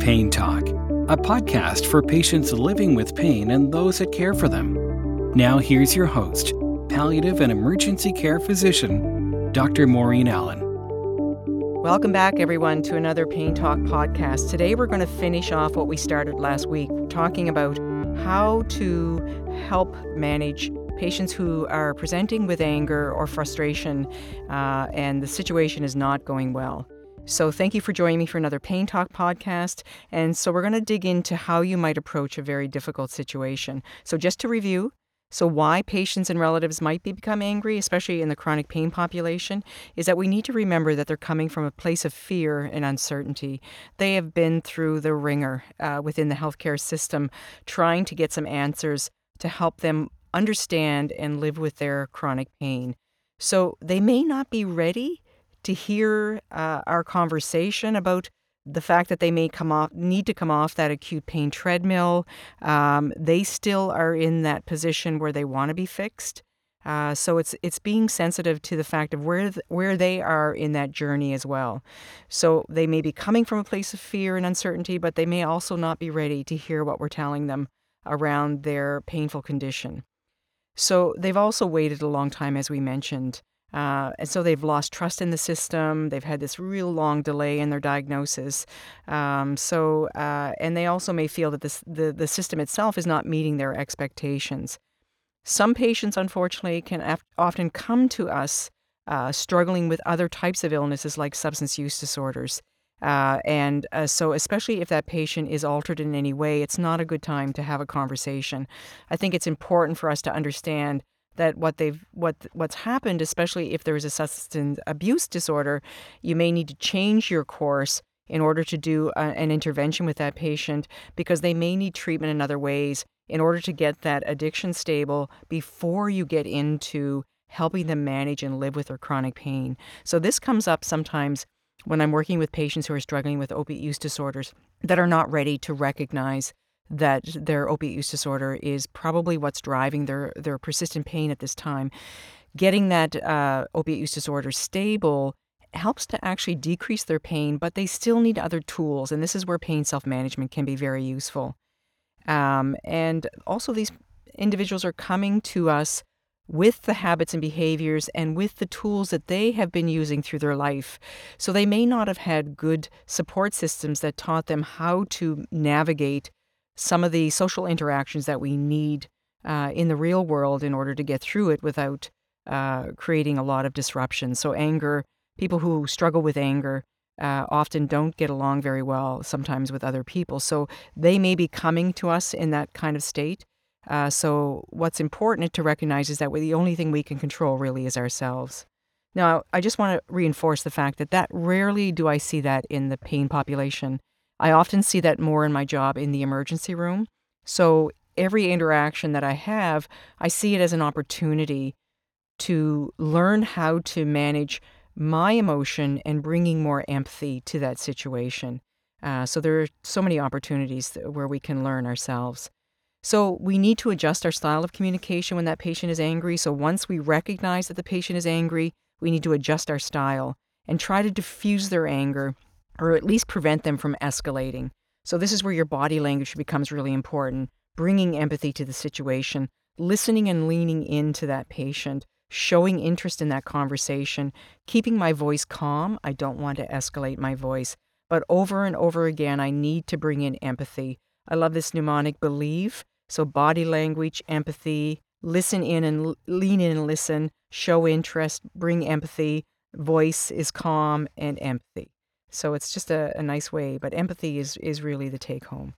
Pain Talk, a podcast for patients living with pain and those that care for them. Now here's your host, palliative and emergency care physician, Dr. Maureen Allen. Welcome back, everyone, to another Pain Talk podcast. Today, we're going to finish off what we started last week, talking about how to help manage patients who are presenting with anger or frustration, and the situation is not going well. So thank you for joining me for another Pain Talk podcast. And so we're going to dig into how you might approach a very difficult situation. So just to review, why patients and relatives might become angry, especially in the chronic pain population, is that we need to remember that they're coming from a place of fear and uncertainty. They have been through the ringer within the healthcare system, trying to get some answers to help them understand and live with their chronic pain. So they may not be ready to hear our conversation about the fact that they may need to come off that acute pain treadmill. They still are in that position where they want to be fixed. So it's being sensitive to the fact of where they are in that journey as well. So they may be coming from a place of fear and uncertainty, but they may also not be ready to hear what we're telling them around their painful condition. So they've also waited a long time, as we mentioned. And so they've lost trust in the system. They've had this real long delay in their diagnosis. And they also may feel that the system itself is not meeting their expectations. Some patients, unfortunately, can often come to us struggling with other types of illnesses like substance use disorders. So especially if that patient is altered in any way, it's not a good time to have a conversation. I think it's important for us to understand that what's happened, especially if there is a substance abuse disorder, you may need to change your course in order to do an intervention with that patient, because they may need treatment in other ways in order to get that addiction stable before you get into helping them manage and live with their chronic pain. So this comes up sometimes when I'm working with patients who are struggling with opiate use disorders that are not ready to recognize that their opiate use disorder is probably what's driving their persistent pain at this time. Getting that opiate use disorder stable helps to actually decrease their pain, but they still need other tools, and this is where pain self-management can be very useful. And also, these individuals are coming to us with the habits and behaviors and with the tools that they have been using through their life. So they may not have had good support systems that taught them how to navigate some of the social interactions that we need in the real world in order to get through it without creating a lot of disruption. So anger, people who struggle with anger often don't get along very well sometimes with other people. So they may be coming to us in that kind of state. So what's important to recognize is that the only thing we can control really is ourselves. Now, I just want to reinforce the fact that rarely do I see that in the pain population. I often see that more in my job in the emergency room. So every interaction that I have, I see it as an opportunity to learn how to manage my emotion and bringing more empathy to that situation. So there are so many opportunities where we can learn ourselves. So we need to adjust our style of communication when that patient is angry. So once we recognize that the patient is angry, we need to adjust our style and try to diffuse their anger, or at least prevent them from escalating. So this is where your body language becomes really important, bringing empathy to the situation, listening and leaning into that patient, showing interest in that conversation, keeping my voice calm. I don't want to escalate my voice, but over and over again, I need to bring in empathy. I love this mnemonic, believe. So body language, empathy, listen in and lean in and listen, show interest, bring empathy, voice is calm, and empathy. So it's just a nice way, but empathy is really the take home.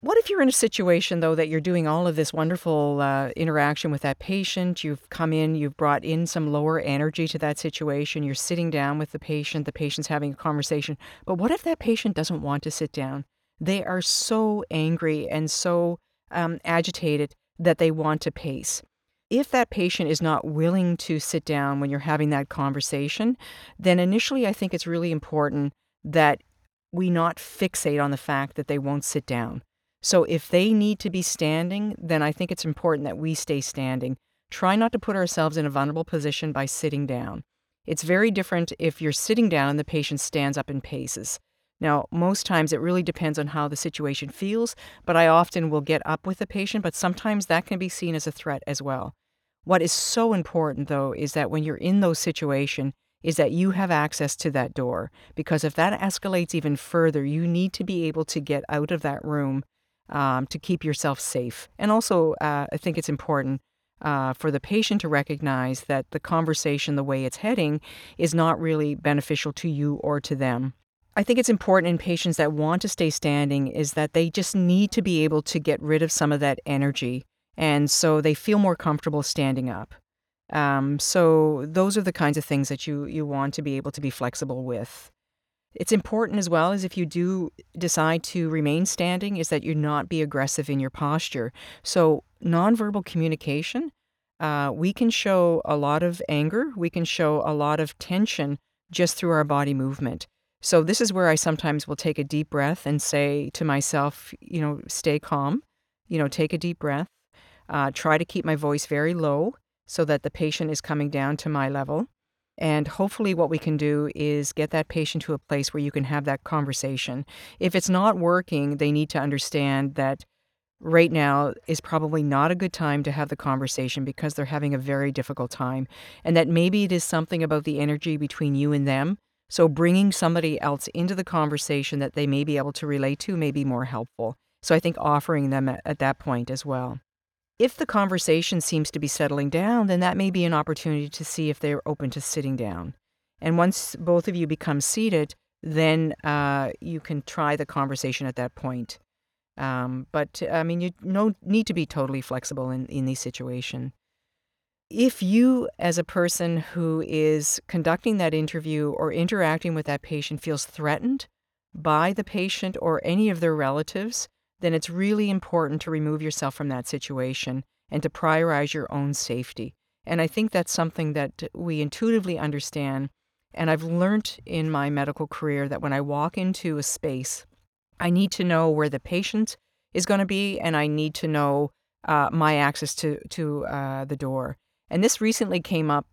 What if you're in a situation, though, that you're doing all of this wonderful interaction with that patient? You've come in, you've brought in some lower energy to that situation. You're sitting down with the patient's having a conversation. But what if that patient doesn't want to sit down? They are so angry and so agitated that they want to pace. If that patient is not willing to sit down when you're having that conversation, then initially I think it's really important that we not fixate on the fact that they won't sit down. So if they need to be standing, then I think it's important that we stay standing. Try not to put ourselves in a vulnerable position by sitting down. It's very different if you're sitting down and the patient stands up and paces. Now, most times it really depends on how the situation feels, but I often will get up with the patient, but sometimes that can be seen as a threat as well. What is so important, though, is that when you're in those situations, is that you have access to that door. Because if that escalates even further, you need to be able to get out of that room to keep yourself safe. And also, I think it's important for the patient to recognize that the conversation, the way it's heading, is not really beneficial to you or to them. I think it's important in patients that want to stay standing is that they just need to be able to get rid of some of that energy. And so they feel more comfortable standing up. So those are the kinds of things that you want to be able to be flexible with. It's important as well as if you do decide to remain standing is that you not be aggressive in your posture. So nonverbal communication, we can show a lot of anger. We can show a lot of tension just through our body movement. So this is where I sometimes will take a deep breath and say to myself, stay calm, take a deep breath. Try to keep my voice very low so that the patient is coming down to my level. And hopefully what we can do is get that patient to a place where you can have that conversation. If it's not working, they need to understand that right now is probably not a good time to have the conversation because they're having a very difficult time. And that maybe it is something about the energy between you and them. So bringing somebody else into the conversation that they may be able to relate to may be more helpful. So I think offering them at that point as well. If the conversation seems to be settling down, then that may be an opportunity to see if they're open to sitting down. And once both of you become seated, then you can try the conversation at that point. You need to be totally flexible in this situation. If you, as a person who is conducting that interview or interacting with that patient, feels threatened by the patient or any of their relatives, then it's really important to remove yourself from that situation and to prioritize your own safety. And I think that's something that we intuitively understand. And I've learned in my medical career that when I walk into a space, I need to know where the patient is going to be, and I need to know my access to the door. And this recently came up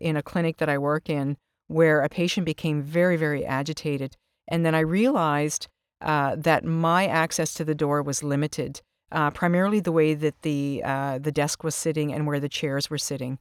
in a clinic that I work in where a patient became very, very agitated. And then I realized that my access to the door was limited, primarily the way that the desk was sitting and where the chairs were sitting.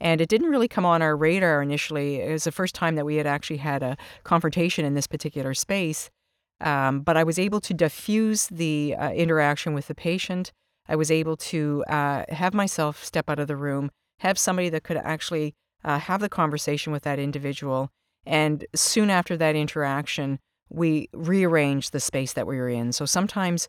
And it didn't really come on our radar initially. It was the first time that we had actually had a confrontation in this particular space. But I was able to diffuse the interaction with the patient. I was able to have myself step out of the room, have somebody that could actually have the conversation with that individual. And soon after that interaction, we rearrange the space that we were in. So sometimes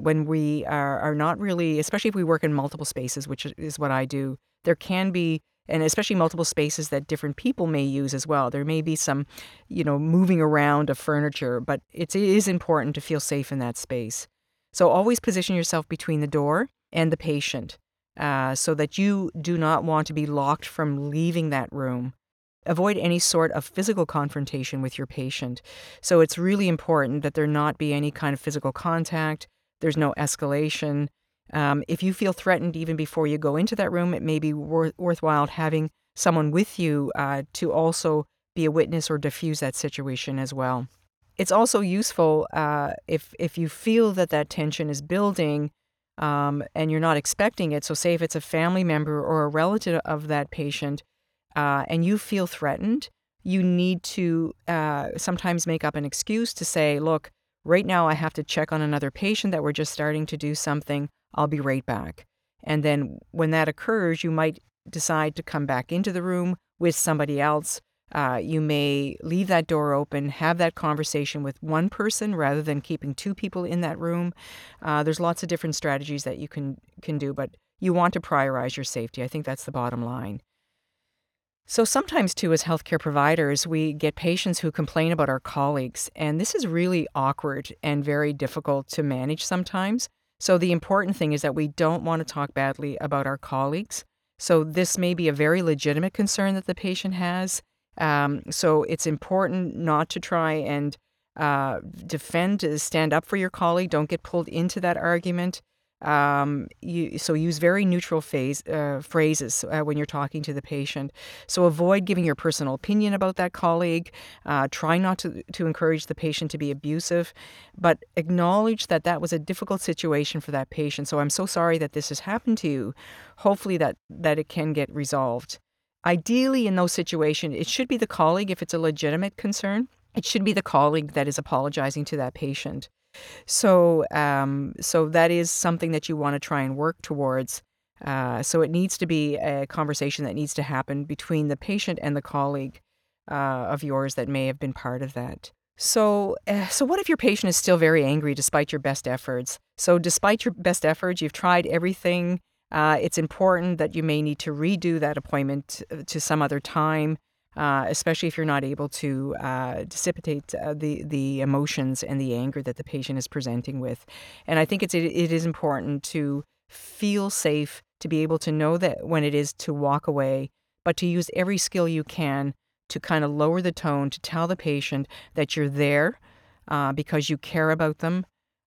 when we are not really, especially if we work in multiple spaces, which is what I do, there can be, and especially multiple spaces that different people may use as well, there may be some, moving around of furniture, but it is important to feel safe in that space. So always position yourself between the door and the patient so that you do not want to be locked from leaving that room. Avoid any sort of physical confrontation with your patient. So it's really important that there not be any kind of physical contact. There's no escalation. If you feel threatened even before you go into that room, it may be worthwhile having someone with you to also be a witness or diffuse that situation as well. It's also useful if you feel that tension is building and you're not expecting it. So say if it's a family member or a relative of that patient, and you feel threatened, you need to sometimes make up an excuse to say, look, right now I have to check on another patient that we're just starting to do something. I'll be right back. And then when that occurs, you might decide to come back into the room with somebody else. You may leave that door open, have that conversation with one person rather than keeping two people in that room. There's lots of different strategies that you can do, but you want to prioritize your safety. I think that's the bottom line. So sometimes, too, as healthcare providers, we get patients who complain about our colleagues, and this is really awkward and very difficult to manage sometimes. So the important thing is that we don't want to talk badly about our colleagues. So this may be a very legitimate concern that the patient has. So it's important not to try and stand up for your colleague. Don't get pulled into that argument. So use very neutral phrases when you're talking to the patient. So avoid giving your personal opinion about that colleague. Try not to encourage the patient to be abusive, but acknowledge that that was a difficult situation for that patient. So I'm so sorry that this has happened to you. Hopefully that it can get resolved. Ideally, in those situations, it should be the colleague, if it's a legitimate concern, it should be the colleague that is apologizing to that patient. So that is something that you want to try and work towards. So it needs to be a conversation that needs to happen between the patient and the colleague of yours that may have been part of that. So what if your patient is still very angry despite your best efforts? So despite your best efforts, you've tried everything. It's important that you may need to redo that appointment to some other time, especially if you're not able to dissipate the emotions and the anger that the patient is presenting with. And I think it is important to feel safe, to be able to know that when it is to walk away, but to use every skill you can to kind of lower the tone, to tell the patient that you're there because you care about them.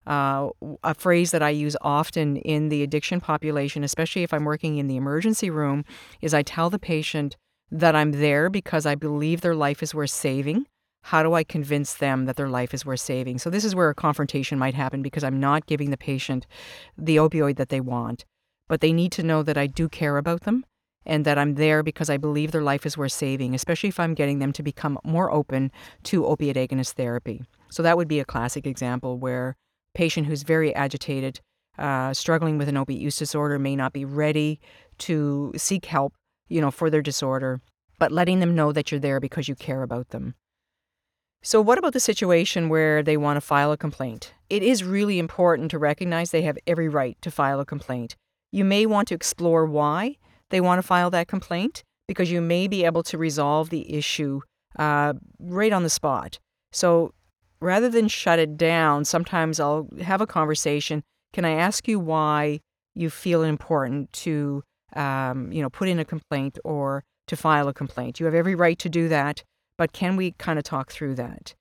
A phrase that I use often in the addiction population, especially if I'm working in the emergency room, is I tell the patient that I'm there because I believe their life is worth saving. How do I convince them that their life is worth saving? So this is where a confrontation might happen because I'm not giving the patient the opioid that they want. But they need to know that I do care about them and that I'm there because I believe their life is worth saving, especially if I'm getting them to become more open to opiate agonist therapy. So that would be a classic example where patient who's very agitated, struggling with an opiate use disorder, may not be ready to seek help, for their disorder, but letting them know that you're there because you care about them. So what about the situation where they want to file a complaint? It is really important to recognize they have every right to file a complaint. You may want to explore why they want to file that complaint, because you may be able to resolve the issue right on the spot. So rather than shut it down, sometimes I'll have a conversation. Can I ask you why you feel it important to, put in a complaint or to file a complaint? You have every right to do that, but can we kind of talk through that?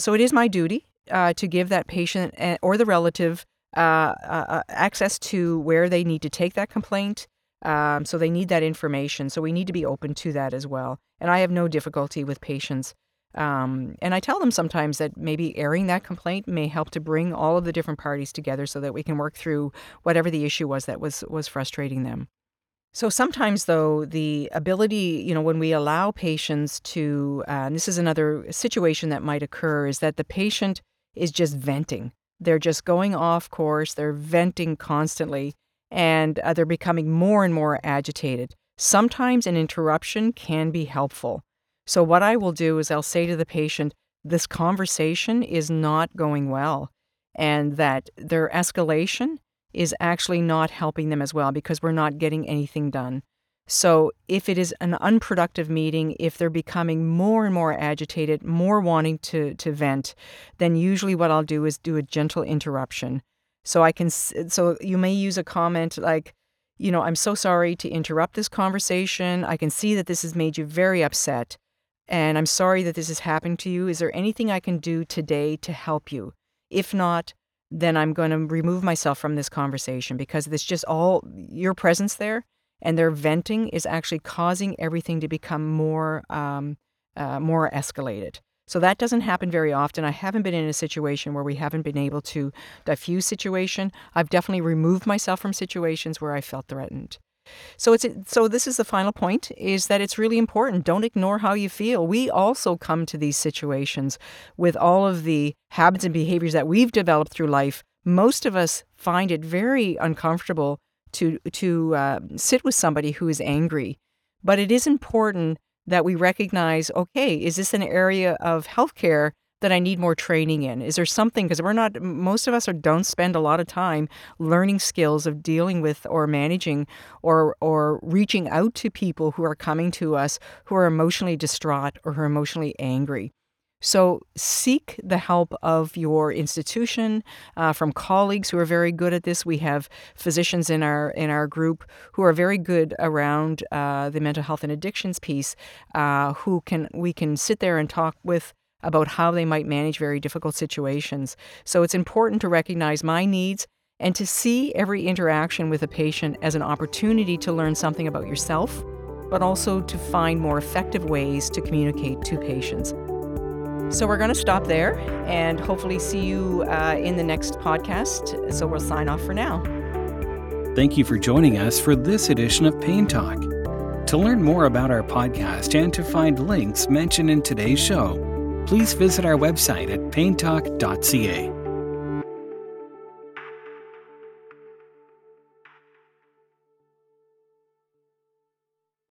So it is my duty to give that patient or the relative access to where they need to take that complaint. So they need that information. So we need to be open to that as well. And I have no difficulty with patients. And I tell them sometimes that maybe airing that complaint may help to bring all of the different parties together so that we can work through whatever the issue was that was frustrating them. So sometimes, though, the ability, when we allow patients to, and this is another situation that might occur, is that the patient is just venting. They're just going off course. They're venting constantly, and they're becoming more and more agitated. Sometimes an interruption can be helpful. So what I will do is I'll say to the patient, this conversation is not going well, and that their escalation is actually not helping them as well because we're not getting anything done. So if it is an unproductive meeting, if they're becoming more and more agitated, more wanting to vent, then usually what I'll do is do a gentle interruption. So you may use a comment like, I'm so sorry to interrupt this conversation. I can see that this has made you very upset. And I'm sorry that this has happened to you. Is there anything I can do today to help you? If not, then I'm going to remove myself from this conversation because this just all your presence there and their venting is actually causing everything to become more escalated. So that doesn't happen very often. I haven't been in a situation where we haven't been able to diffuse situation. I've definitely removed myself from situations where I felt threatened. So this is the final point, is that it's really important. Don't ignore how you feel. We also come to these situations with all of the habits and behaviors that we've developed through life. Most of us find it very uncomfortable to sit with somebody who is angry. But it is important that we recognize, okay, is this an area of healthcare that I need more training in? Is there something, because most of us don't spend a lot of time learning skills of dealing with or managing or reaching out to people who are coming to us who are emotionally distraught or who are emotionally angry. So seek the help of your institution, from colleagues who are very good at this. We have physicians in our group who are very good around the mental health and addictions piece, who we can sit there and talk with about how they might manage very difficult situations. So it's important to recognize my needs and to see every interaction with a patient as an opportunity to learn something about yourself, but also to find more effective ways to communicate to patients. So we're going to stop there and hopefully see you in the next podcast. So we'll sign off for now. Thank you for joining us for this edition of Pain Talk. To learn more about our podcast and to find links mentioned in today's show, please visit our website at paintalk.ca.